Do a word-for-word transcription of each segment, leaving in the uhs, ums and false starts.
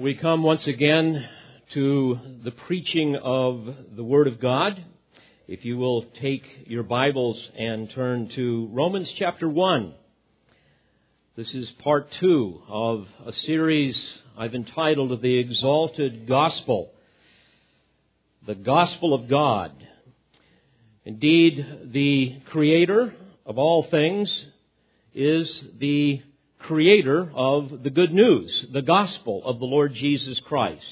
We come once again to the preaching of the Word of God. If you will take your Bibles and turn to Romans chapter one. This is part two of a series I've entitled The Exalted Gospel, the Gospel of God. Indeed, the Creator of all things is the Creator of the good news, the gospel of the Lord Jesus Christ,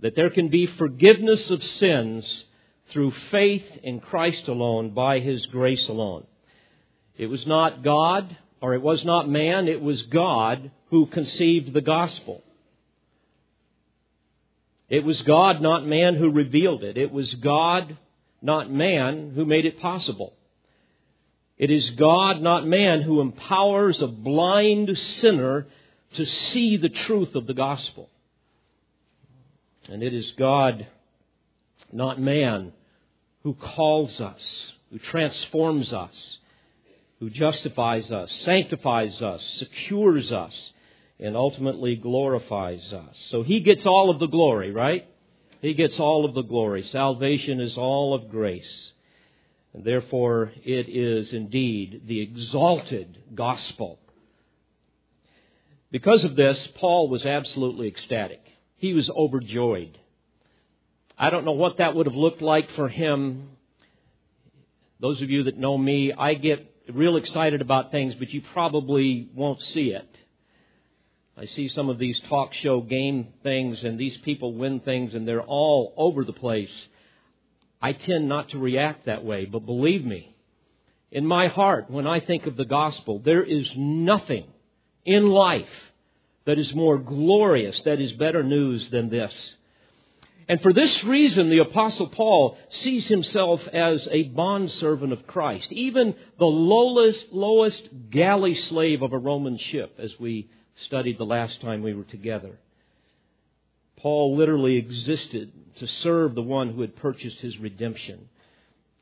that there can be forgiveness of sins through faith in Christ alone, by His grace alone. It was not God, or it was not man, it was God who conceived the gospel. It was God, not man, who revealed it. It was God, not man, who made it possible. It is God, not man, who empowers a blind sinner to see the truth of the gospel. And it is God, not man, who calls us, who transforms us, who justifies us, sanctifies us, secures us, and ultimately glorifies us. So He gets all of the glory, right? He gets all of the glory. Salvation is all of grace. And therefore, it is indeed the exalted gospel. Because of this, Paul was absolutely ecstatic. He was overjoyed. I don't know what that would have looked like for him. Those of you that know me, I get real excited about things, but you probably won't see it. I see some of these talk show game things, and these people win things, and they're all over the place. I tend not to react that way, but believe me, in my heart, when I think of the gospel, there is nothing in life that is more glorious, that is better news than this. And for this reason, the Apostle Paul sees himself as a bondservant of Christ, even the lowest, lowest galley slave of a Roman ship, as we studied the last time we were together. Paul literally existed to serve the one who had purchased his redemption,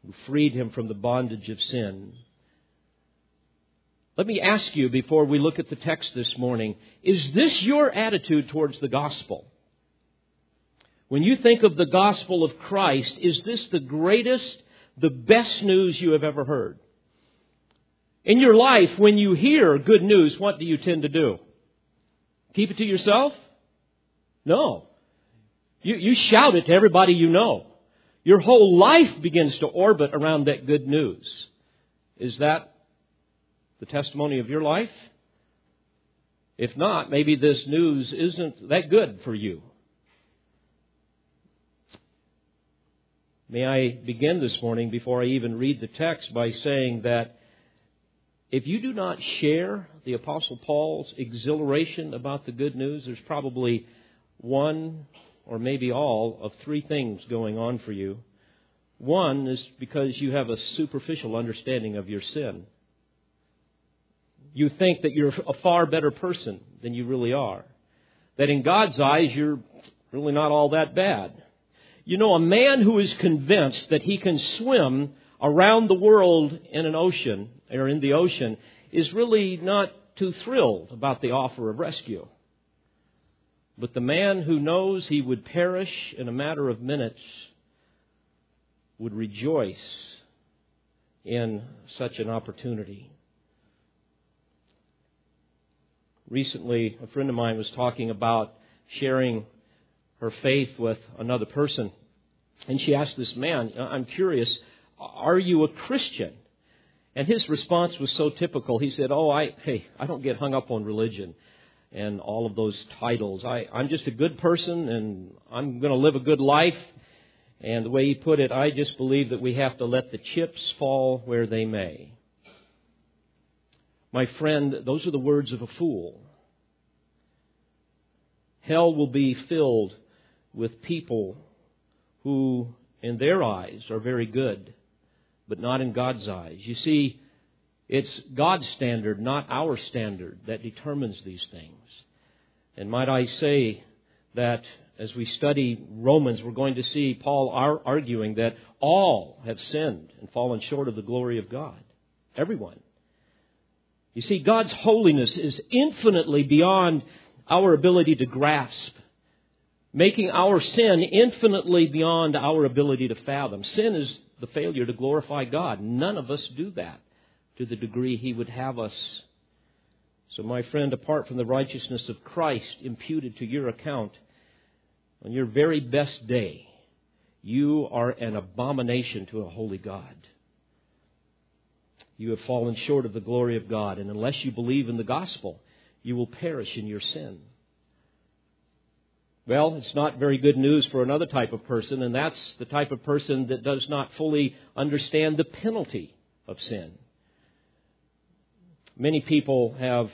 who freed him from the bondage of sin. Let me ask you before we look at the text this morning, is this your attitude towards the gospel? When you think of the gospel of Christ, is this the greatest, the best news you have ever heard? In your life, when you hear good news, what do you tend to do? Keep it to yourself? No. You, you shout it to everybody you know. Your whole life begins to orbit around that good news. Is that the testimony of your life? If not, maybe this news isn't that good for you. May I begin this morning, before I even read the text, by saying that if you do not share the Apostle Paul's exhilaration about the good news, there's probably one or maybe all of three things going on for you. One is because you have a superficial understanding of your sin. You think that you're a far better person than you really are. That in God's eyes, you're really not all that bad. You know, a man who is convinced that he can swim around the world in an ocean or in the ocean is really not too thrilled about the offer of rescue. But the man who knows he would perish in a matter of minutes would rejoice in such an opportunity. Recently, a friend of mine was talking about sharing her faith with another person. And she asked this man, I'm curious, are you a Christian? And his response was so typical. He said, oh, I, hey, I don't get hung up on religion and all of those titles. I, I'm just a good person, and I'm going to live a good life. And the way he put it, I just believe that we have to let the chips fall where they may. My friend, those are the words of a fool. Hell will be filled with people who, in their eyes, are very good, but not in God's eyes. You see, it's God's standard, not our standard, that determines these things. And might I say that as we study Romans, we're going to see Paul arguing that all have sinned and fallen short of the glory of God. Everyone. You see, God's holiness is infinitely beyond our ability to grasp making our sin infinitely beyond our ability to fathom. Sin is the failure to glorify God. None of us do that to the degree He would have us. So, my friend, apart from the righteousness of Christ imputed to your account, on your very best day, you are an abomination to a holy God. You have fallen short of the glory of God, and unless you believe in the gospel, you will perish in your sin. Well, it's not very good news for another type of person, and that's the type of person that does not fully understand the penalty of sin. Many people have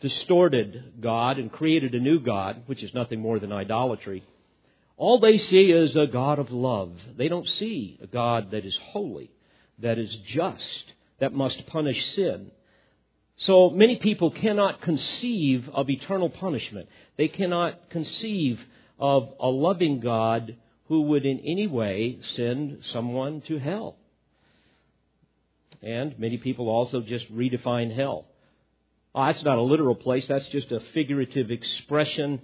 distorted God and created a new God, which is nothing more than idolatry. All they see is a God of love. They don't see a God that is holy, that is just, that must punish sin. So many people cannot conceive of eternal punishment. They cannot conceive of a loving God who would in any way send someone to hell. And many people also just redefine hell. Oh, that's not a literal place. That's just a figurative expression.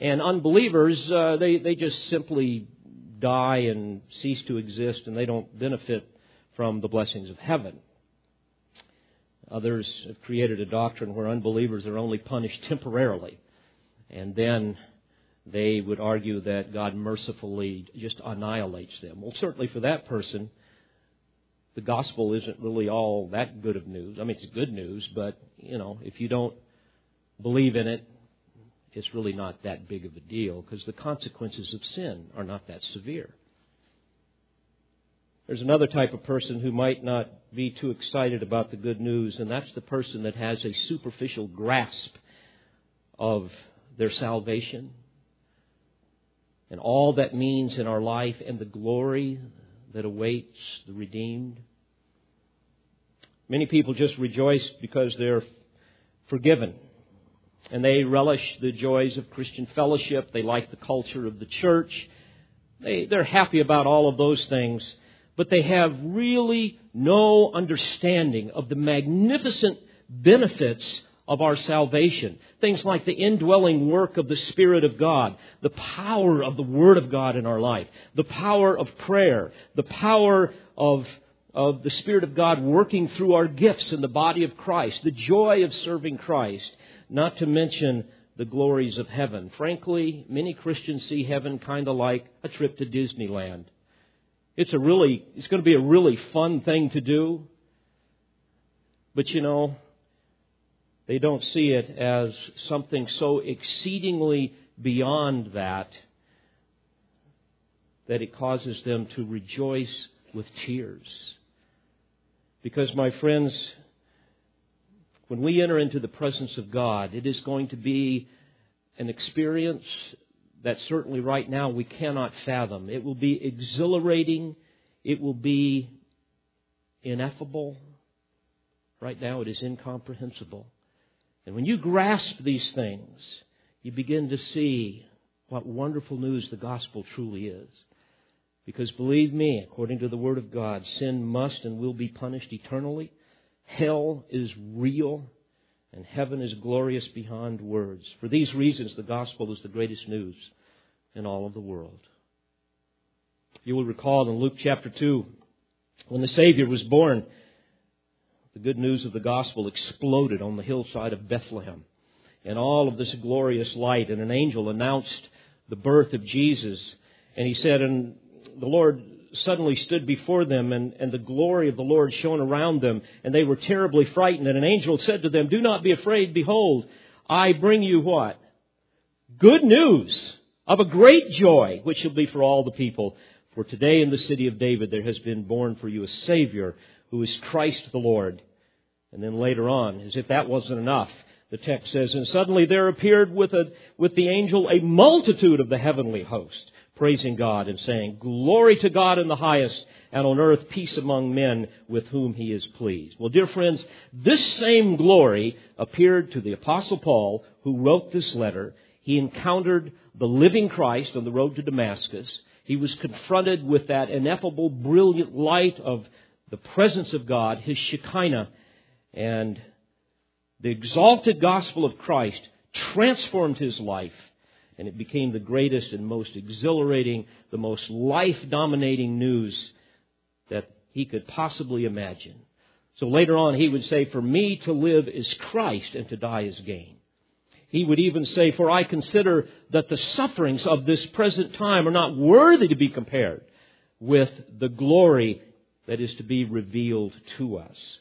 And unbelievers, uh, they, they just simply die and cease to exist, and they don't benefit from the blessings of heaven. Others have created a doctrine where unbelievers are only punished temporarily. And then they would argue that God mercifully just annihilates them. Well, certainly for that person, the gospel isn't really all that good of news. I mean, it's good news, but, you know, if you don't believe in it, it's really not that big of a deal because the consequences of sin are not that severe. There's another type of person who might not be too excited about the good news, and that's the person that has a superficial grasp of their salvation and all that means in our life and the glory that awaits the redeemed. Many people just rejoice because they're forgiven, and they relish the joys of Christian fellowship. They like the culture of the church. They, they're happy about all of those things. But they have really no understanding of the magnificent benefits of our salvation. Things like the indwelling work of the Spirit of God, the power of the Word of God in our life, the power of prayer, the power of, of the Spirit of God working through our gifts in the body of Christ, the joy of serving Christ, not to mention the glories of heaven. Frankly, many Christians see heaven kind of like a trip to Disneyland. It's a really, it's going to be a really fun thing to do. But, you know, they don't see it as something so exceedingly beyond that, that it causes them to rejoice with tears. Because, my friends, when we enter into the presence of God, it is going to be an experience that certainly right now we cannot fathom. It will be exhilarating. It will be ineffable. Right now it is incomprehensible. And when you grasp these things, you begin to see what wonderful news the gospel truly is. Because believe me, according to the Word of God, sin must and will be punished eternally. Hell is real. And heaven is glorious beyond words. For these reasons, the gospel is the greatest news in all of the world. You will recall in Luke chapter two, when the Savior was born, the good news of the gospel exploded on the hillside of Bethlehem. And all of this glorious light, and an angel announced the birth of Jesus. And he said, and the Lord suddenly stood before them, and, and the glory of the Lord shone around them, and they were terribly frightened. And an angel said to them, "Do not be afraid. Behold, I bring you what? Good news of a great joy, which shall be for all the people. For today in the city of David there has been born for you a Savior, who is Christ the Lord." And then later on, as if that wasn't enough, the text says, "And suddenly there appeared with a with the angel a multitude of the heavenly host, praising God and saying, 'Glory to God in the highest, and on earth peace among men with whom He is pleased.'" Well, dear friends, this same glory appeared to the Apostle Paul, who wrote this letter. He encountered the living Christ on the road to Damascus. He was confronted with that ineffable, brilliant light of the presence of God, His Shekinah, and the exalted gospel of Christ transformed his life. and it became the greatest and most exhilarating, the most life-dominating news that he could possibly imagine. So later on, he would say, "For me to live is Christ, and to die is gain." He would even say, "For I consider that the sufferings of this present time are not worthy to be compared with the glory that is to be revealed to us."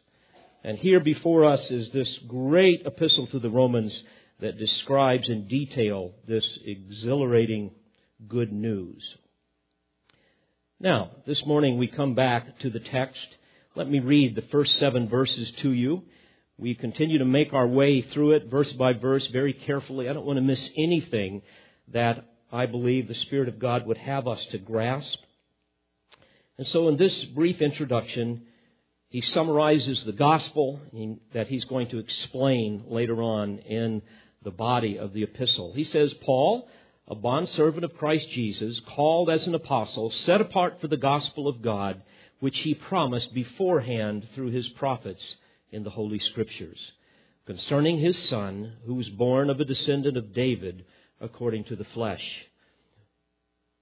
And here before us is this great epistle to the Romans that describes in detail this exhilarating good news. Now, this morning we come back to the text. Let me read the first seven verses to you. We continue to make our way through it verse by verse very carefully. I don't want to miss anything that I believe the Spirit of God would have us to grasp. And so in this brief introduction, he summarizes the gospel that he's going to explain later on in the body of the epistle. He says, "Paul, a bondservant of Christ Jesus, called as an apostle, set apart for the gospel of God, which he promised beforehand through his prophets in the Holy Scriptures, concerning his Son, who was born of a descendant of David according to the flesh,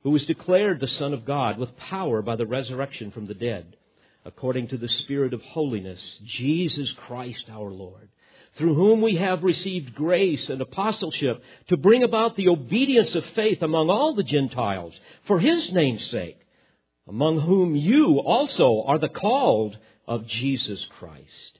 who was declared the Son of God with power by the resurrection from the dead, according to the Spirit of holiness, Jesus Christ our Lord, through whom we have received grace and apostleship to bring about the obedience of faith among all the Gentiles, for his name's sake, among whom you also are the called of Jesus Christ.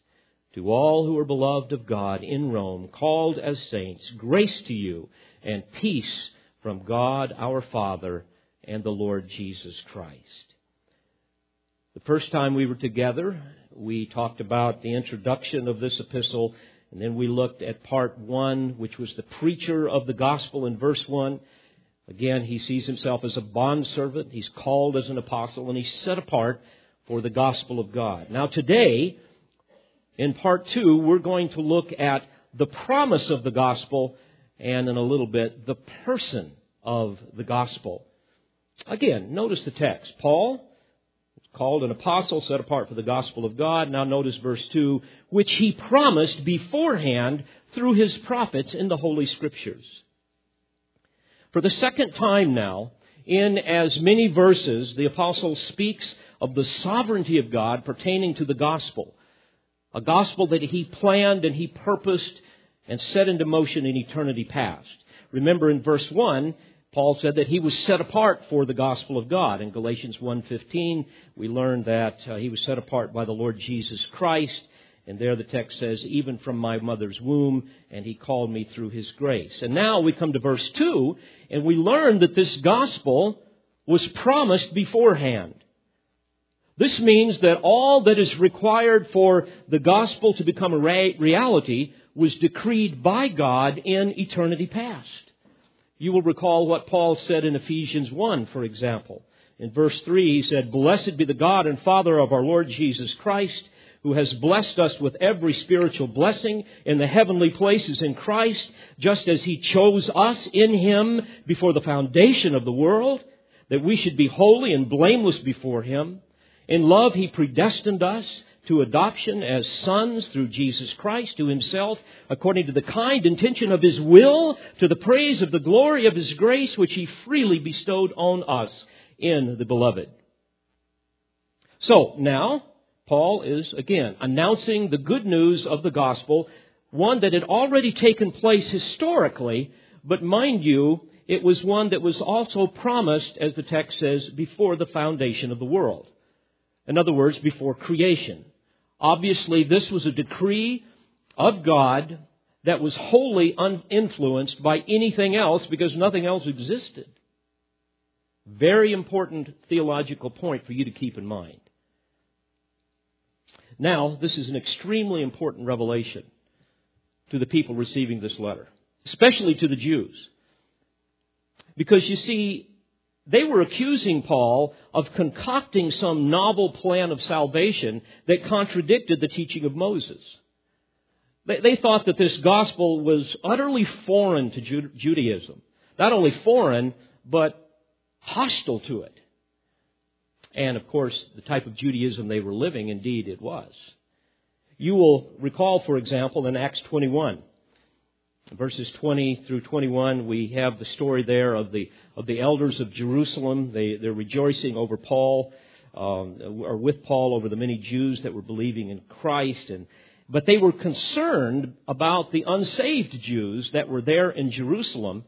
To all who are beloved of God in Rome, called as saints, grace to you and peace from God our Father and the Lord Jesus Christ." The first time we were together, we talked about the introduction of this epistle, and then we looked at part one, which was the preacher of the gospel in verse one. Again, he sees himself as a bondservant. He's called as an apostle, and he's set apart for the gospel of God. Now today, in part two, we're going to look at the promise of the gospel and, in a little bit, the person of the gospel. Again, notice the text. Paul, called an apostle, set apart for the gospel of God. Now notice verse two, which he promised beforehand through his prophets in the Holy Scriptures. For the second time now, in as many verses, the apostle speaks of the sovereignty of God pertaining to the gospel, a gospel that he planned and he purposed and set into motion in eternity past. Remember in verse one, Paul said that he was set apart for the gospel of God. In Galatians one fifteen, we learned that uh, he was set apart by the Lord Jesus Christ. And there the text says, even from my mother's womb, and he called me through his grace. And now we come to verse two, and we learn that this gospel was promised beforehand. This means that all that is required for the gospel to become a reality was decreed by God in eternity past. You will recall what Paul said in Ephesians one, for example. In verse three, he said, "Blessed be the God and Father of our Lord Jesus Christ, who has blessed us with every spiritual blessing in the heavenly places in Christ, just as he chose us in him before the foundation of the world, that we should be holy and blameless before him. In love, he predestined us to adoption as sons through Jesus Christ to himself, according to the kind intention of his will, to the praise of the glory of his grace, which he freely bestowed on us in the beloved." So now, Paul is, again, announcing the good news of the gospel, one that had already taken place historically, but mind you, it was one that was also promised, as the text says, before the foundation of the world. In other words, before creation. Obviously, this was a decree of God that was wholly uninfluenced by anything else because nothing else existed. Very important theological point for you to keep in mind. Now, this is an extremely important revelation to the people receiving this letter, especially to the Jews. Because, you see, they were accusing Paul of concocting some novel plan of salvation that contradicted the teaching of Moses. They, they thought that this gospel was utterly foreign to Ju- Judaism. Not only foreign, but hostile to it. And, of course, the type of Judaism they were living, indeed, it was. You will recall, for example, in Acts twenty-one, verses twenty through twenty-one, we have the story there of the of the elders of Jerusalem. They, they're rejoicing over Paul, um, or with Paul over the many Jews that were believing in Christ. And but they were concerned about the unsaved Jews that were there in Jerusalem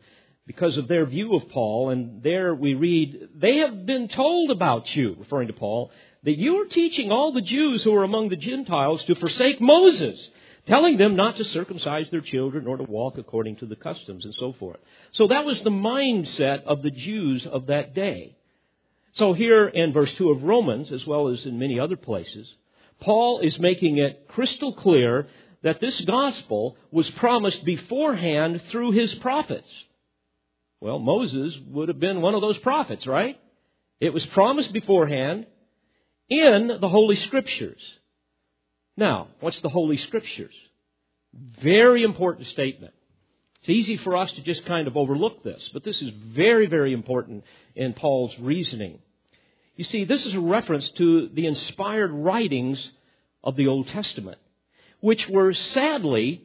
because of their view of Paul. And there we read, "They have been told about you," referring to Paul, "that you are teaching all the Jews who are among the Gentiles to forsake Moses, telling them not to circumcise their children or to walk according to the customs," and so forth. So that was the mindset of the Jews of that day. So here in verse two of Romans, as well as in many other places, Paul is making it crystal clear that this gospel was promised beforehand through his prophets. Well, Moses would have been one of those prophets, right? It was promised beforehand in the Holy Scriptures. Now, what's the Holy Scriptures? Very important statement. It's easy for us to just kind of overlook this, but this is very, very important in Paul's reasoning. You see, this is a reference to the inspired writings of the Old Testament, which were sadly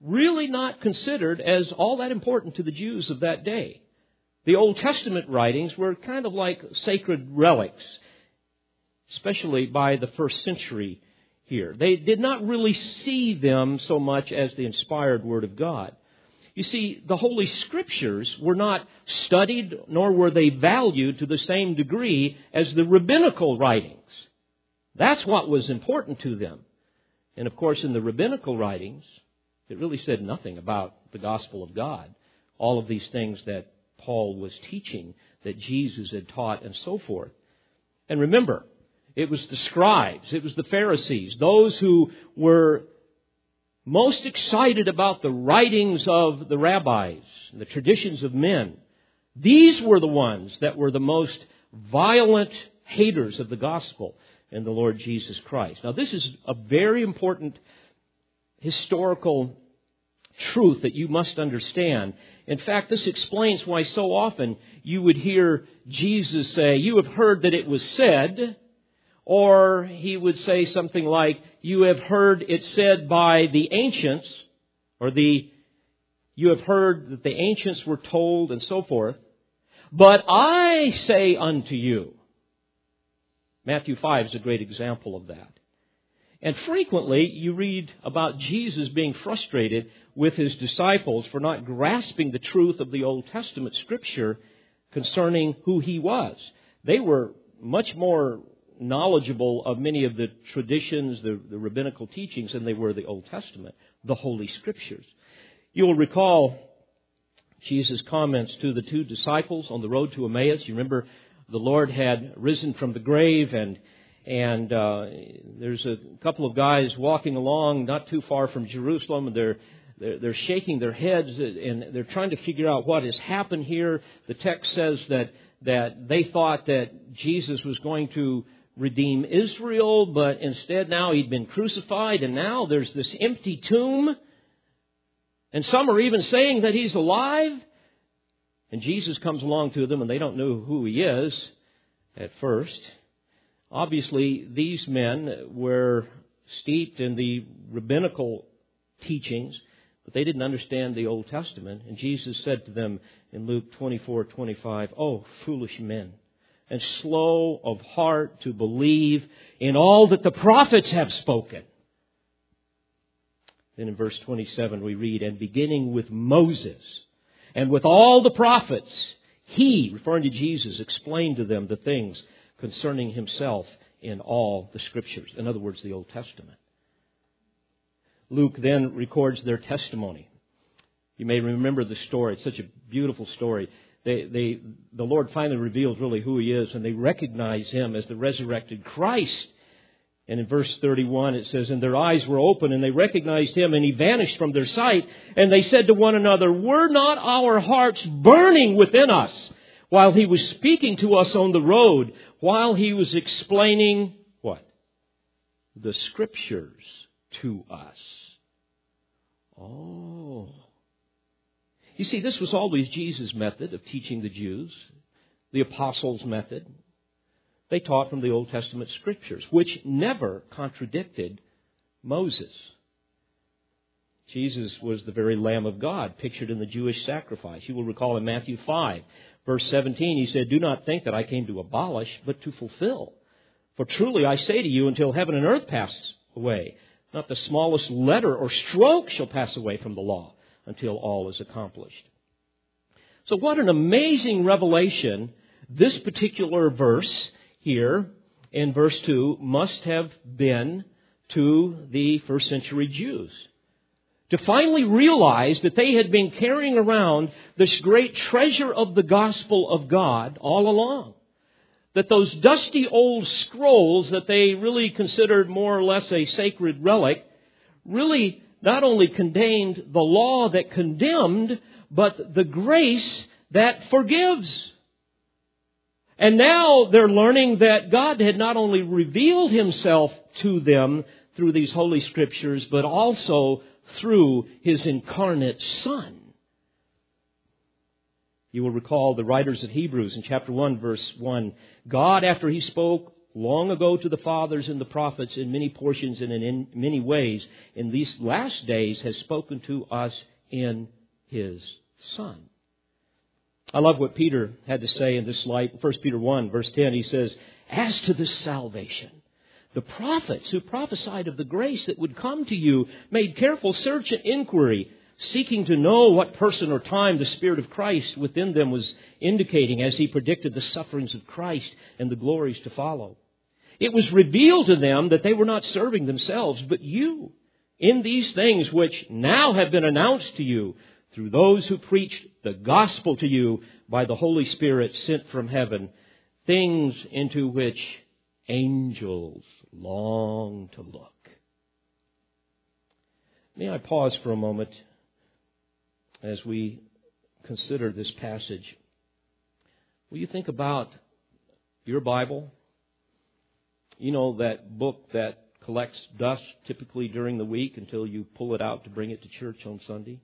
really not considered as all that important to the Jews of that day. The Old Testament writings were kind of like sacred relics, especially by the first century here. They did not really see them so much as the inspired Word of God. You see, the Holy Scriptures were not studied, nor were they valued to the same degree as the rabbinical writings. That's what was important to them. And of course, in the rabbinical writings, it really said nothing about the gospel of God, all of these things that Paul was teaching, that Jesus had taught, and so forth. And remember, it was the scribes, it was the Pharisees, those who were most excited about the writings of the rabbis and the traditions of men. These were the ones that were the most violent haters of the gospel and the Lord Jesus Christ. Now, this is a very important historical truth that you must understand. In fact, this explains why so often you would hear Jesus say, "You have heard that it was said," or he would say something like, "You have heard it said by the ancients," or the "You have heard that the ancients were told," and so forth. "But I say unto you." Matthew five is a great example of that. And frequently you read about Jesus being frustrated with his disciples for not grasping the truth of the Old Testament Scripture concerning who he was. They were much more knowledgeable of many of the traditions, the, the rabbinical teachings, than they were the Old Testament, the Holy Scriptures. You will recall Jesus' comments to the two disciples on the road to Emmaus. You remember the Lord had risen from the grave, and and uh, there's a couple of guys walking along not too far from Jerusalem, and they're They're, they're shaking their heads and they're trying to figure out what has happened here. The text says that that they thought that Jesus was going to redeem Israel, but instead now he'd been crucified, and now there's this empty tomb, and some are even saying that he's alive. And Jesus comes along to them, and they don't know who he is at first. Obviously, these men were steeped in the rabbinical teachings, but they didn't understand the Old Testament. And Jesus said to them in Luke twenty-four twenty-five, "Oh, foolish men, and slow of heart to believe in all that the prophets have spoken." Then in verse twenty-seven we read, "And beginning with Moses and with all the prophets, he," referring to Jesus, "explained to them the things concerning himself in all the Scriptures." In other words, the Old Testament. Luke then records their testimony. You may remember the story. It's such a beautiful story. They, they, the Lord finally reveals really who he is, and they recognize him as the resurrected Christ. And in verse thirty-one it says, "And their eyes were open, and they recognized him, and he vanished from their sight. And they said to one another, 'Were not our hearts burning within us while he was speaking to us on the road, while he was explaining,'" what? "'The Scriptures to us.'" Oh. You see, this was always Jesus' method of teaching the Jews, the apostles' method. They taught from the Old Testament Scriptures, which never contradicted Moses. Jesus was the very Lamb of God, pictured in the Jewish sacrifice. You will recall in Matthew five, verse seventeen, he said, "Do not think that I came to abolish, but to fulfill. For truly I say to you, until heaven and earth pass away, not the smallest letter or stroke shall pass away from the law until all is accomplished." So what an amazing revelation this particular verse here in verse two must have been to the first century Jews. To finally realize that they had been carrying around this great treasure of the gospel of God all along. That those dusty old scrolls that they really considered more or less a sacred relic really not only contained the law that condemned, but the grace that forgives. And now they're learning that God had not only revealed himself to them through these holy scriptures, but also through his incarnate Son. You will recall the writers of Hebrews in chapter one, verse one. God, after he spoke long ago to the fathers and the prophets in many portions and in many ways, in these last days has spoken to us in his Son. I love what Peter had to say in this light. In First Peter one, verse ten, he says, "As to this salvation, the prophets who prophesied of the grace that would come to you made careful search and inquiry, seeking to know what person or time the Spirit of Christ within them was indicating as he predicted the sufferings of Christ and the glories to follow. It was revealed to them that they were not serving themselves, but you, in these things which now have been announced to you through those who preached the gospel to you by the Holy Spirit sent from heaven, things into which angels long to look." May I pause for a moment as we consider this passage? Will you think about your Bible? You know, that book that collects dust typically during the week until you pull it out to bring it to church on Sunday?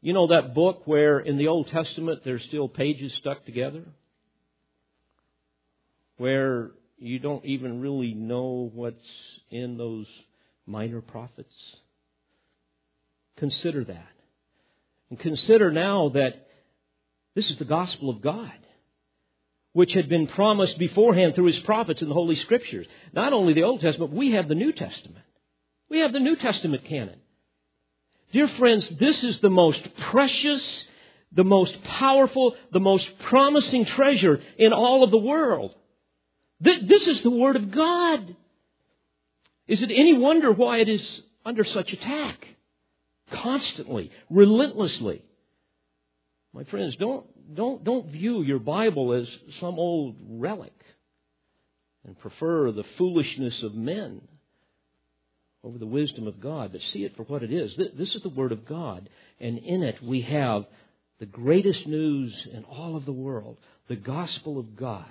You know, that book where in the Old Testament there's still pages stuck together? Where you don't even really know what's in those minor prophets. Consider that. And consider now that this is the gospel of God, which had been promised beforehand through his prophets in the Holy Scriptures. Not only the Old Testament, we have the New Testament. We have the New Testament canon. Dear friends, this is the most precious, the most powerful, the most promising treasure in all of the world. This is the Word of God. Is it any wonder why it is under such attack? Constantly, relentlessly. My friends, don't, don't, don't view your Bible as some old relic and prefer the foolishness of men over the wisdom of God, but see it for what it is. This is the Word of God, and in it we have the greatest news in all of the world, the gospel of God,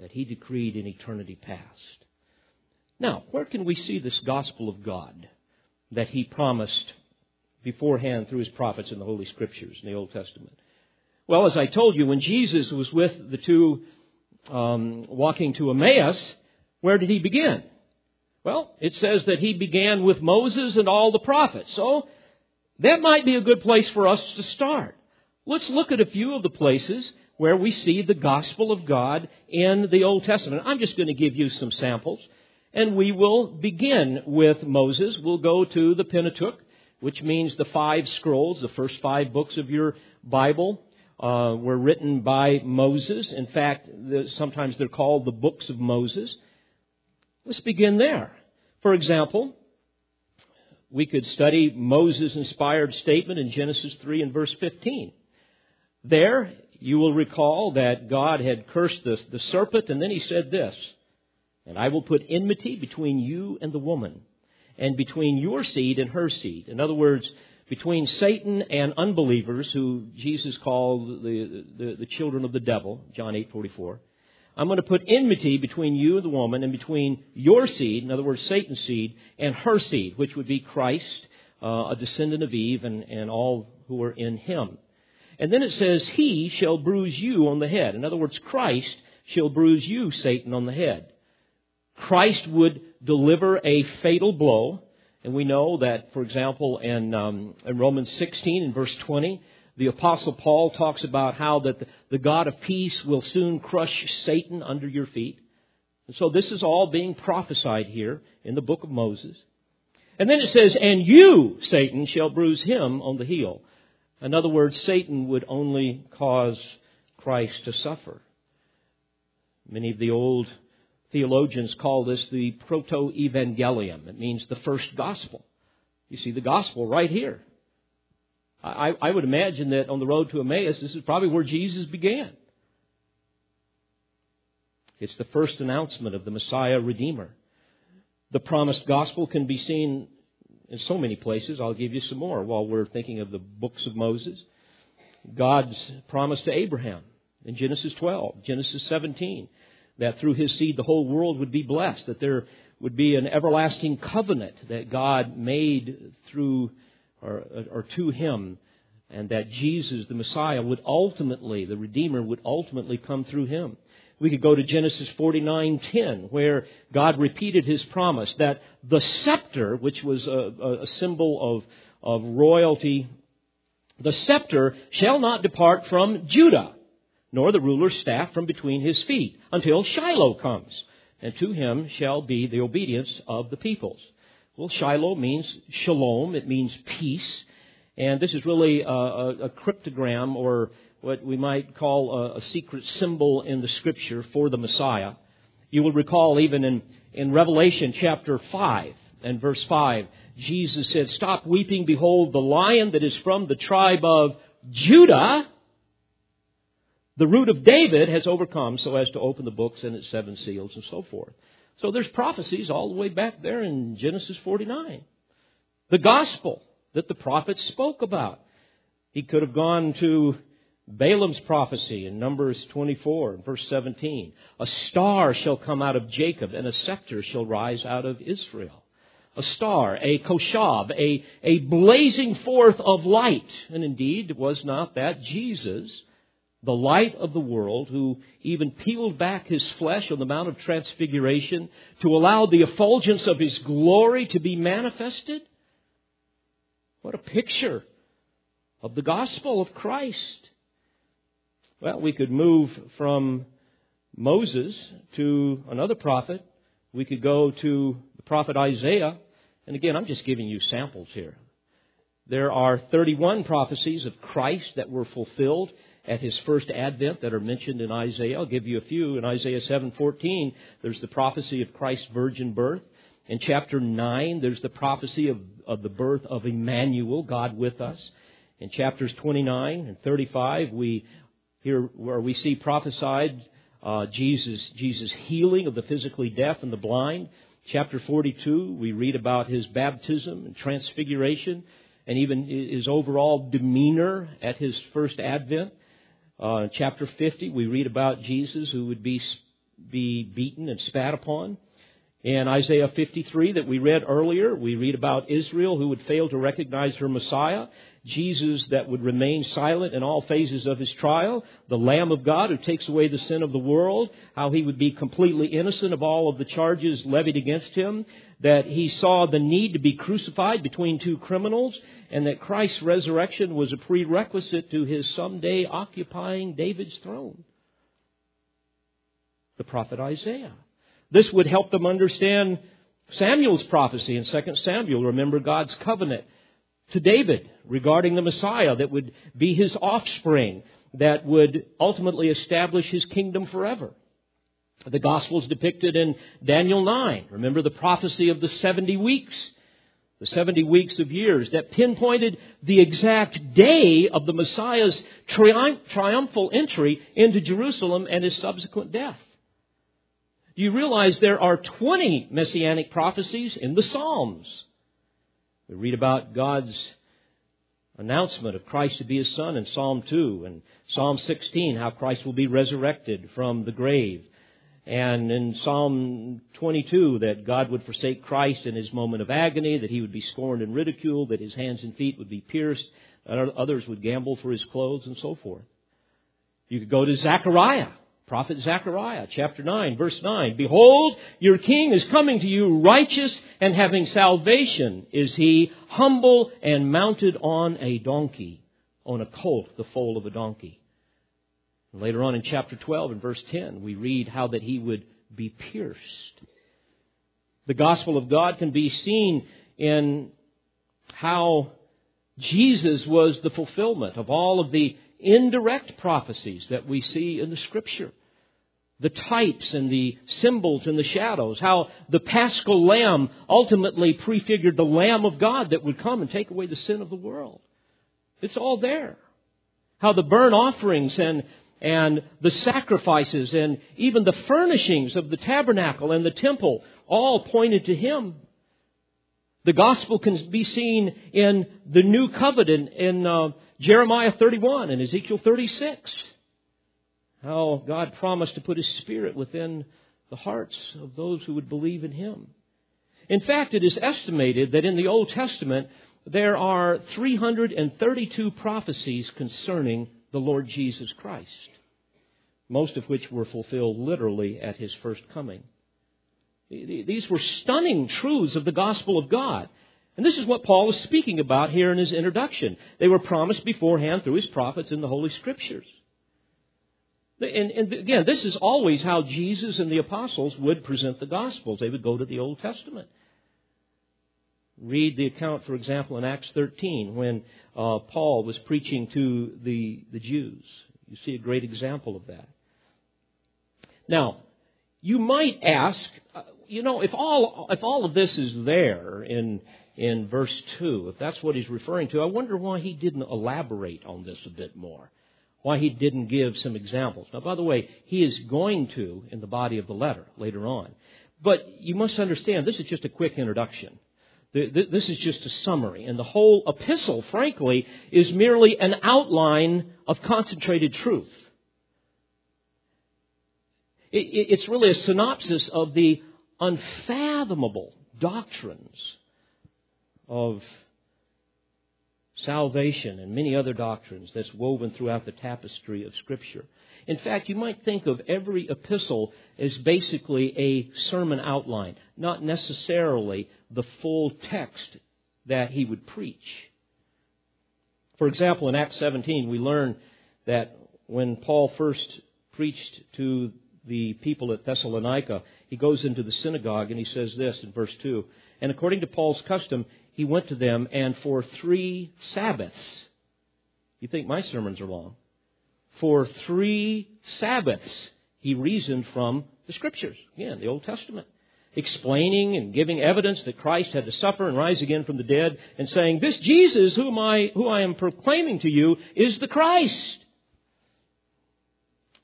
that he decreed in eternity past. Now, where can we see this gospel of God that he promised beforehand through his prophets in the Holy Scriptures in the Old Testament? Well, as I told you, when Jesus was with the two um, walking to Emmaus, where did he begin? Well, it says that he began with Moses and all the prophets. So that might be a good place for us to start. Let's look at a few of the places where we see the gospel of God in the Old Testament. I'm just going to give you some samples, and we will begin with Moses. We'll go to the Pentateuch, which means the five scrolls. The first five books of your Bible uh, were written by Moses. In fact, the, sometimes they're called the books of Moses. Let's begin there. For example, we could study Moses' inspired statement in Genesis three and verse fifteen. There, you will recall that God had cursed the, the serpent, and then he said this, "And I will put enmity between you and the woman, and between your seed and her seed." In other words, between Satan and unbelievers, who Jesus called the, the, the children of the devil, John eight forty-four. "I'm going to put enmity between you and the woman, and between your seed," in other words, Satan's seed, "and her seed," which would be Christ, uh, a descendant of Eve, and, and all who are in him. And then it says, "He shall bruise you on the head." In other words, Christ shall bruise you, Satan, on the head. Christ would deliver a fatal blow. And we know that, for example, in, um, in Romans sixteen, in verse twenty, the Apostle Paul talks about how that the, the God of peace will soon crush Satan under your feet. And so this is all being prophesied here in the book of Moses. And then it says, and you, Satan, shall bruise him on the heel. In other words, Satan would only cause Christ to suffer. Many of the old theologians call this the proto-evangelium. It means the first gospel. You see the gospel right here. I, I would imagine that on the road to Emmaus, this is probably where Jesus began. It's the first announcement of the Messiah Redeemer. The promised gospel can be seen in so many places. I'll give you some more while we're thinking of the books of Moses. God's promise to Abraham in Genesis twelve, Genesis seventeen, that through his seed the whole world would be blessed, that there would be an everlasting covenant that God made through or, or to him, and that Jesus, the Messiah, would ultimately, the Redeemer, would ultimately come through him. We could go to Genesis forty-nine ten, where God repeated his promise that the scepter, which was a, a symbol of, of royalty, the scepter shall not depart from Judah, nor the ruler's staff from between his feet, until Shiloh comes, and to him shall be the obedience of the peoples. Well, Shiloh means shalom, it means peace, and this is really a, a, a cryptogram, or what we might call a, a secret symbol in the Scripture for the Messiah. You will recall even in, in Revelation chapter five and verse five, Jesus said, "Stop weeping, behold, the lion that is from the tribe of Judah, the root of David, has overcome so as to open the books and its seven seals," and so forth. So there's prophecies all the way back there in Genesis forty-nine. The gospel that the prophets spoke about. He could have gone to Balaam's prophecy in Numbers twenty-four, verse seventeen. "A star shall come out of Jacob, and a scepter shall rise out of Israel." A star, a koshab, a, a blazing forth of light. And indeed, was not that Jesus, the light of the world, who even peeled back his flesh on the Mount of Transfiguration to allow the effulgence of his glory to be manifested? What a picture of the gospel of Christ. Well, we could move from Moses to another prophet. We could go to the prophet Isaiah. And again, I'm just giving you samples here. There are thirty-one prophecies of Christ that were fulfilled at his first advent that are mentioned in Isaiah. I'll give you a few. In Isaiah seven fourteen, there's the prophecy of Christ's virgin birth. In chapter nine, there's the prophecy of, of the birth of Emmanuel, God with us. In chapters twenty-nine and thirty-five, we hear where we see prophesied uh, Jesus Jesus' healing of the physically deaf and the blind. Chapter forty-two, we read about his baptism and transfiguration, and even his overall demeanor at his first advent. Uh, chapter fifty, we read about Jesus who would be be beaten and spat upon. In Isaiah fifty-three that we read earlier, we read about Israel who would fail to recognize her Messiah, Jesus that would remain silent in all phases of his trial, the Lamb of God who takes away the sin of the world, how he would be completely innocent of all of the charges levied against him, that he saw the need to be crucified between two criminals, and that Christ's resurrection was a prerequisite to his someday occupying David's throne. The prophet Isaiah. This would help them understand Samuel's prophecy in Second Samuel. Remember God's covenant to David regarding the Messiah that would be his offspring, that would ultimately establish his kingdom forever. The gospel's depicted in Daniel nine. Remember the prophecy of the seventy weeks, the seventy weeks of years that pinpointed the exact day of the Messiah's triumph, triumphal entry into Jerusalem and his subsequent death. Do you realize there are twenty messianic prophecies in the Psalms? We read about God's announcement of Christ to be his son in Psalm two and Psalm sixteen, how Christ will be resurrected from the grave. And in Psalm twenty-two, that God would forsake Christ in his moment of agony, that he would be scorned and ridiculed, that his hands and feet would be pierced, that others would gamble for his clothes, and so forth. You could go to Zechariah. Prophet Zechariah, chapter nine, verse nine. Behold, your king is coming to you, righteous and having salvation is he, humble and mounted on a donkey, on a colt, the foal of a donkey. And later on in chapter twelve and verse ten, we read how that he would be pierced. The gospel of God can be seen in how Jesus was the fulfillment of all of the indirect prophecies that we see in the Scripture. The types and the symbols and the shadows, how the Paschal Lamb ultimately prefigured the Lamb of God that would come and take away the sin of the world. It's all there. How the burnt offerings and, and the sacrifices and even the furnishings of the tabernacle and the temple all pointed to Him. The gospel can be seen in the new covenant in uh, Jeremiah thirty-one and Ezekiel thirty-six. How God promised to put His Spirit within the hearts of those who would believe in Him. In fact, it is estimated that in the Old Testament, there are three hundred thirty-two prophecies concerning the Lord Jesus Christ, most of which were fulfilled literally at His first coming. These were stunning truths of the gospel of God. And this is what Paul is speaking about here in his introduction. They were promised beforehand through his prophets in the Holy Scriptures. And, and again, this is always how Jesus and the apostles would present the gospels. They would go to the Old Testament. Read the account, for example, in Acts thirteen, when uh, Paul was preaching to the, the Jews. You see a great example of that. Now, you might ask, uh, you know, if all if all of this is there in in verse two, if that's what he's referring to, I wonder why he didn't elaborate on this a bit more, why he didn't give some examples. Now, by the way, he is going to in the body of the letter later on. But you must understand, this is just a quick introduction. This is just a summary. And the whole epistle, frankly, is merely an outline of concentrated truth. It's really a synopsis of the unfathomable doctrines of salvation and many other doctrines that's woven throughout the tapestry of Scripture. In fact, you might think of every epistle as basically a sermon outline, not necessarily the full text that he would preach. For example, in Acts seventeen, we learn that when Paul first preached to the people at Thessalonica, he goes into the synagogue and he says this in verse two. And according to Paul's custom, he went to them, and for three Sabbaths, you think my sermons are long, for three Sabbaths he reasoned from the Scriptures, again, the Old Testament, explaining and giving evidence that Christ had to suffer and rise again from the dead, and saying, this Jesus whom I, who I am proclaiming to you is the Christ.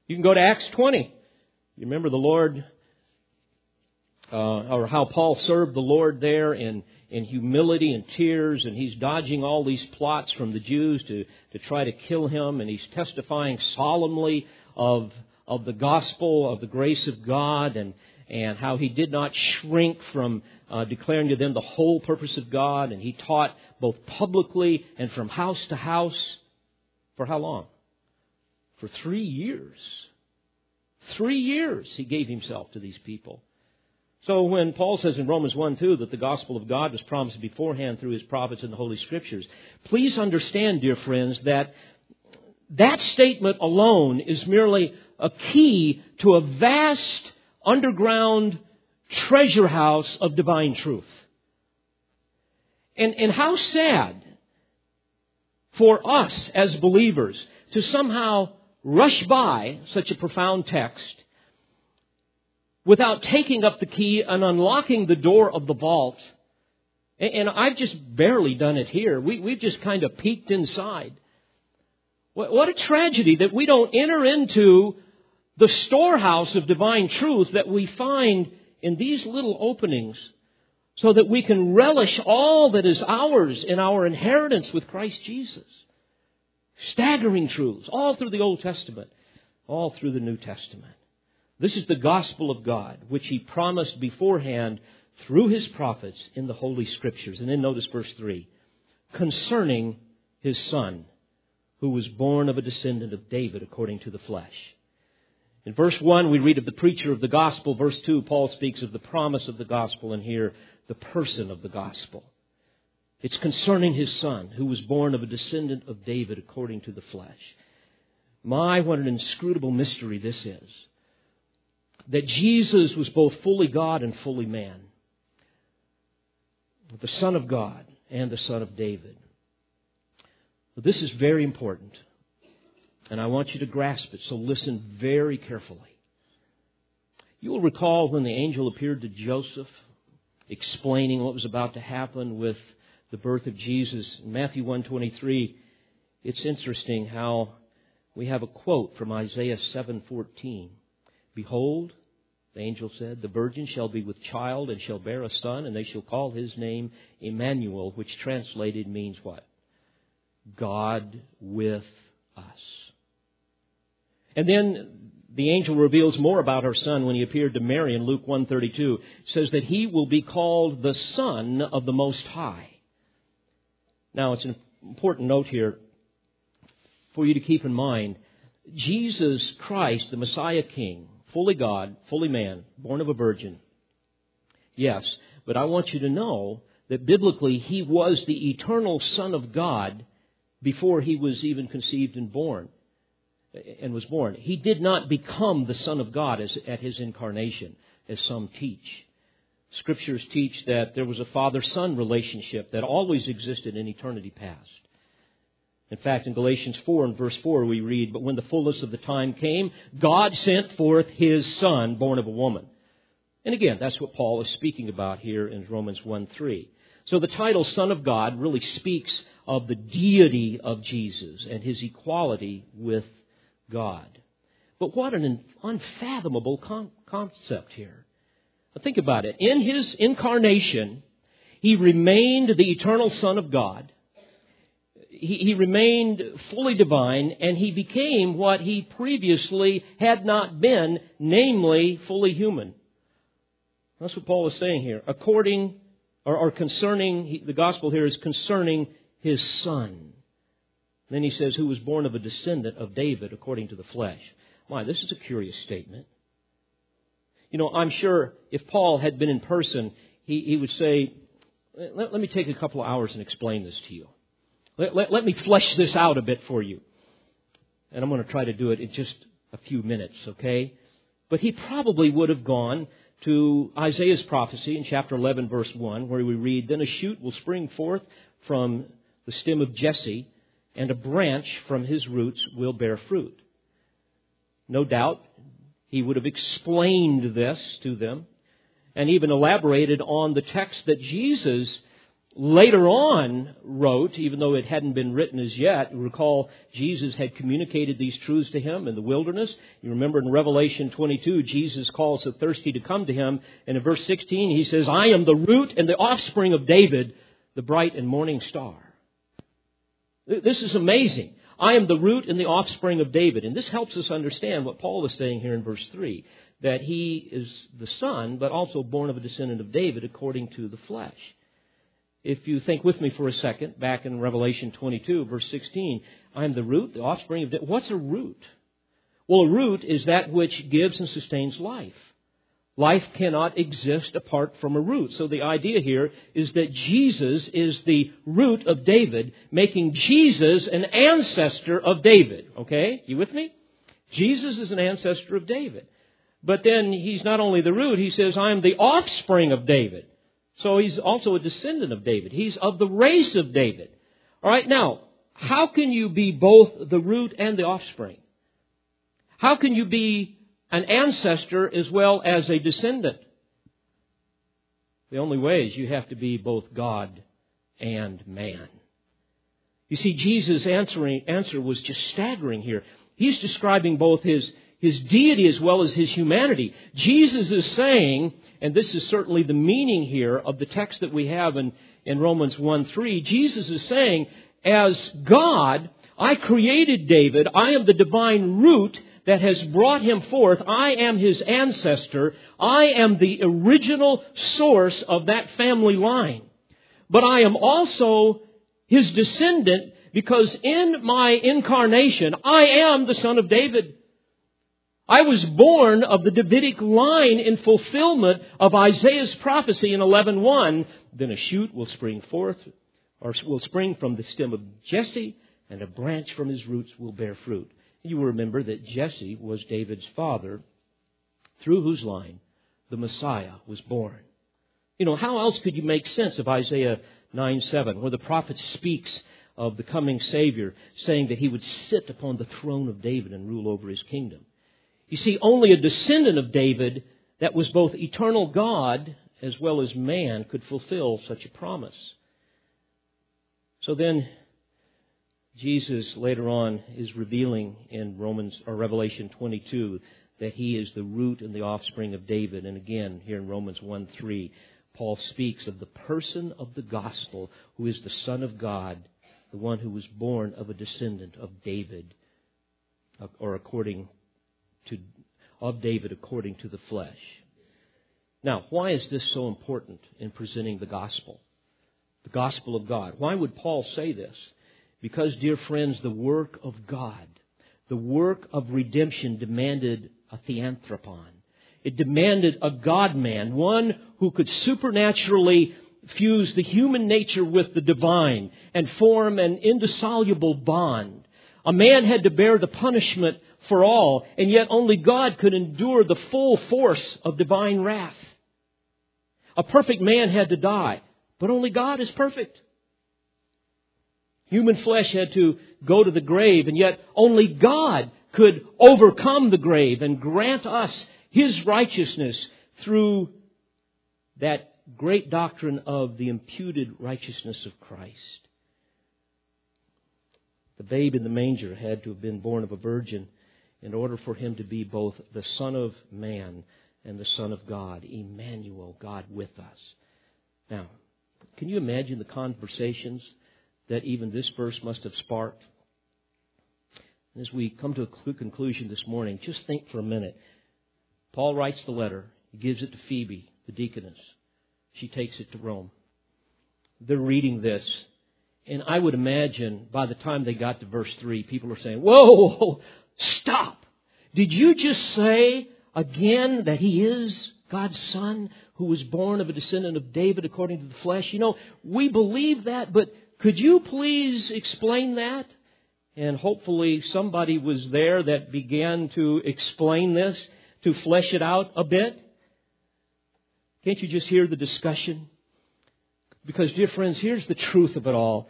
You can go to Acts twenty. You remember the Lord, uh, or how Paul served the Lord there in, in humility and tears, and he's dodging all these plots from the Jews to, to try to kill him, and he's testifying solemnly of of the gospel, of the grace of God, and, and how he did not shrink from uh, declaring to them the whole purpose of God, and he taught both publicly and from house to house for how long? For three years. Three years he gave himself to these people. So when Paul says in Romans one two that the gospel of God was promised beforehand through his prophets in the Holy Scriptures, please understand, dear friends, that that statement alone is merely a key to a vast underground treasure house of divine truth. And, and how sad for us as believers to somehow rush by such a profound text without taking up the key and unlocking the door of the vault. And I've just barely done it here. We, we've just kind of peeked inside. What a tragedy that we don't enter into the storehouse of divine truth that we find in these little openings so that we can relish all that is ours in our inheritance with Christ Jesus. Staggering truths all through the Old Testament, all through the New Testament. This is the gospel of God, which he promised beforehand through his prophets in the Holy Scriptures. And then notice verse three, concerning his Son, who was born of a descendant of David according to the flesh. In verse one, we read of the preacher of the gospel. Verse two, Paul speaks of the promise of the gospel, and here, the person of the gospel. It's concerning his son, who was born of a descendant of David according to the flesh. My, what an inscrutable mystery this is. That Jesus was both fully God and fully man. The Son of God and the Son of David. This is very important. And I want you to grasp it, so listen very carefully. You will recall when the angel appeared to Joseph, explaining what was about to happen with the birth of Jesus. In Matthew one twenty-three, it's interesting how we have a quote from Isaiah seven fourteen. Behold, the angel said, the virgin shall be with child and shall bear a son, and they shall call his name Emmanuel, which translated means what? God with us. And then the angel reveals more about her son when he appeared to Mary in Luke one thirty-two. It says that he will be called the Son of the Most High. Now, it's an important note here for you to keep in mind. Jesus Christ, the Messiah King, fully God, fully man, born of a virgin. Yes, but I want you to know that biblically he was the eternal Son of God before he was even conceived and born. And was born. He did not become the Son of God as, at his incarnation, as some teach. Scriptures teach that there was a father-son relationship that always existed in eternity past. In fact, in Galatians four and verse four, we read, but when the fullness of the time came, God sent forth his Son, born of a woman. And again, that's what Paul is speaking about here in Romans one three. So the title Son of God really speaks of the deity of Jesus and his equality with God. But what an unfathomable con- concept here. Now think about it. In his incarnation, he remained the eternal Son of God. He, he remained fully divine, and he became what he previously had not been, namely fully human. That's what Paul is saying here. According or, or concerning, the gospel here is concerning his Son. Then he says, who was born of a descendant of David according to the flesh. My, this is a curious statement. You know, I'm sure if Paul had been in person, he, he would say, let, let me take a couple of hours and explain this to you. Let, let, let me flesh this out a bit for you. And I'm going to try to do it in just a few minutes, okay? But he probably would have gone to Isaiah's prophecy in chapter eleven, verse one, where we read, then a shoot will spring forth from the stem of Jesse, and a branch from his roots will bear fruit. No doubt, he would have explained this to them and even elaborated on the text that Jesus later on wrote, even though it hadn't been written as yet. Recall, Jesus had communicated these truths to him in the wilderness. You remember in Revelation twenty-two, Jesus calls the thirsty to come to him. And in verse sixteen, he says, I am the root and the offspring of David, the bright and morning star. This is amazing. I am the root and the offspring of David. And this helps us understand what Paul is saying here in verse three, that he is the Son, but also born of a descendant of David according to the flesh. If you think with me for a second, back in Revelation twenty-two, verse sixteen, I am the root, the offspring of David. What's a root? Well, a root is that which gives and sustains life. Life cannot exist apart from a root. So the idea here is that Jesus is the root of David, making Jesus an ancestor of David. Okay? You with me? Jesus is an ancestor of David. But then he's not only the root, he says, I am the offspring of David. So he's also a descendant of David. He's of the race of David. All right, now, how can you be both the root and the offspring? How can you be an ancestor as well as a descendant? The only way is you have to be both God and man. You see, Jesus' answering answer was just staggering here. He's describing both his, his deity as well as his humanity. Jesus is saying, and this is certainly the meaning here of the text that we have in, in Romans one three, Jesus is saying, as God, I created David, I am the divine root that has brought him forth. I am his ancestor. I am the original source of that family line. But I am also his descendant, because in my incarnation, I am the Son of David. I was born of the Davidic line in fulfillment of Isaiah's prophecy in eleven one. Then a shoot will spring forth, or will spring from the stem of Jesse, and a branch from his roots will bear fruit. You remember that Jesse was David's father, through whose line the Messiah was born. You know, how else could you make sense of Isaiah nine seven, where the prophet speaks of the coming Savior, saying that he would sit upon the throne of David and rule over his kingdom? You see, only a descendant of David that was both eternal God as well as man could fulfill such a promise. So then Jesus later on is revealing in Romans or Revelation twenty-two that he is the root and the offspring of David. And again, here in Romans one three, Paul speaks of the person of the gospel who is the Son of God, the one who was born of a descendant of David, or according to of David according to the flesh. Now, why is this so important in presenting the gospel, the gospel of God? Why would Paul say this? Because, dear friends, the work of God, the work of redemption demanded a theanthropon. It demanded a God-man, one who could supernaturally fuse the human nature with the divine and form an indissoluble bond. A man had to bear the punishment for all, and yet only God could endure the full force of divine wrath. A perfect man had to die, but only God is perfect. Human flesh had to go to the grave, and yet only God could overcome the grave and grant us his righteousness through that great doctrine of the imputed righteousness of Christ. The babe in the manger had to have been born of a virgin in order for him to be both the Son of Man and the Son of God, Emmanuel, God with us. Now, can you imagine the conversations that even this verse must have sparked? And as we come to a conclusion this morning, just think for a minute. Paul writes the letter. He gives it to Phoebe, the deaconess. She takes it to Rome. They're reading this. And I would imagine by the time they got to verse three, people are saying, whoa, stop! Did you just say again that he is God's Son who was born of a descendant of David according to the flesh? You know, we believe that, but could you please explain that? And hopefully somebody was there that began to explain this, to flesh it out a bit. Can't you just hear the discussion? Because, dear friends, here's the truth of it all.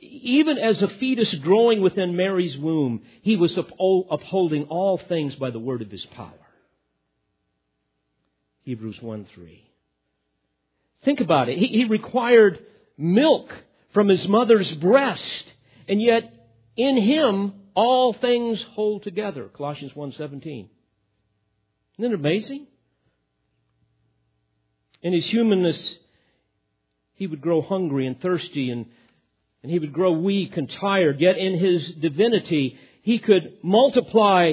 Even as a fetus growing within Mary's womb, he was upholding all things by the word of his power. Hebrews one three. Think about it. He, he required milk from his mother's breast, and yet in him all things hold together. Colossians one seventeen. Isn't it amazing? In his humanness, he would grow hungry and thirsty and And he would grow weak and tired, yet in his divinity, he could multiply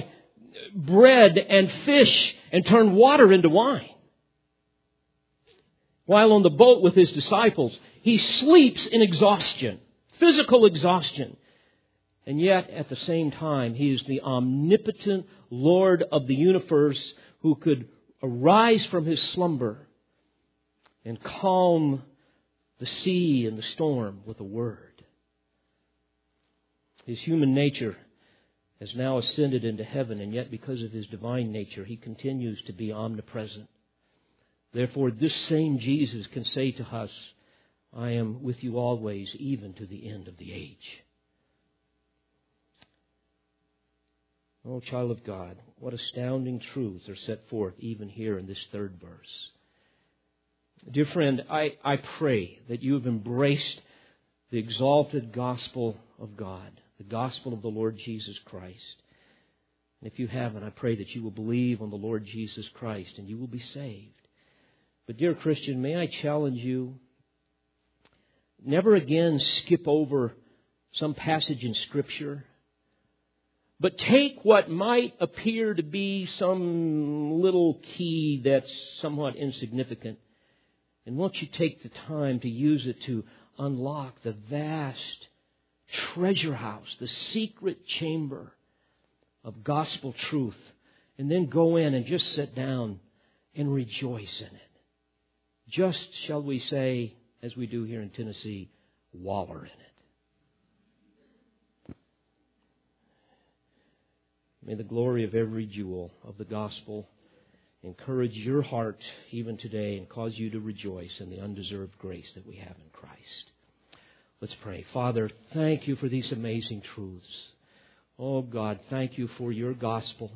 bread and fish and turn water into wine. While on the boat with his disciples, he sleeps in exhaustion, physical exhaustion. And yet, at the same time, he is the omnipotent Lord of the universe who could arise from his slumber and calm the sea and the storm with a word. His human nature has now ascended into heaven, and yet because of his divine nature, he continues to be omnipresent. Therefore, this same Jesus can say to us, I am with you always, even to the end of the age. Oh, child of God, what astounding truths are set forth even here in this third verse. Dear friend, I, I pray that you have embraced the exalted gospel of God, the gospel of the Lord Jesus Christ. And if you haven't, I pray that you will believe on the Lord Jesus Christ and you will be saved. But dear Christian, may I challenge you, never again skip over some passage in Scripture, but take what might appear to be some little key that's somewhat insignificant, and won't you take the time to use it to unlock the vast treasure house, the secret chamber of gospel truth and then go in and just sit down and rejoice in it. Just, shall we say, as we do here in Tennessee, waller in it. May the glory of every jewel of the gospel encourage your heart even today and cause you to rejoice in the undeserved grace that we have in Christ. Let's pray. Father, thank you for these amazing truths. Oh God, thank you for your gospel.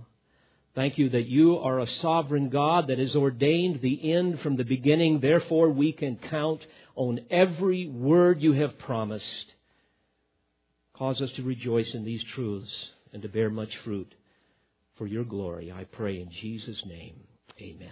Thank you that you are a sovereign God that has ordained the end from the beginning. Therefore, we can count on every word you have promised. Cause us to rejoice in these truths and to bear much fruit for your glory. I pray in Jesus' name. Amen.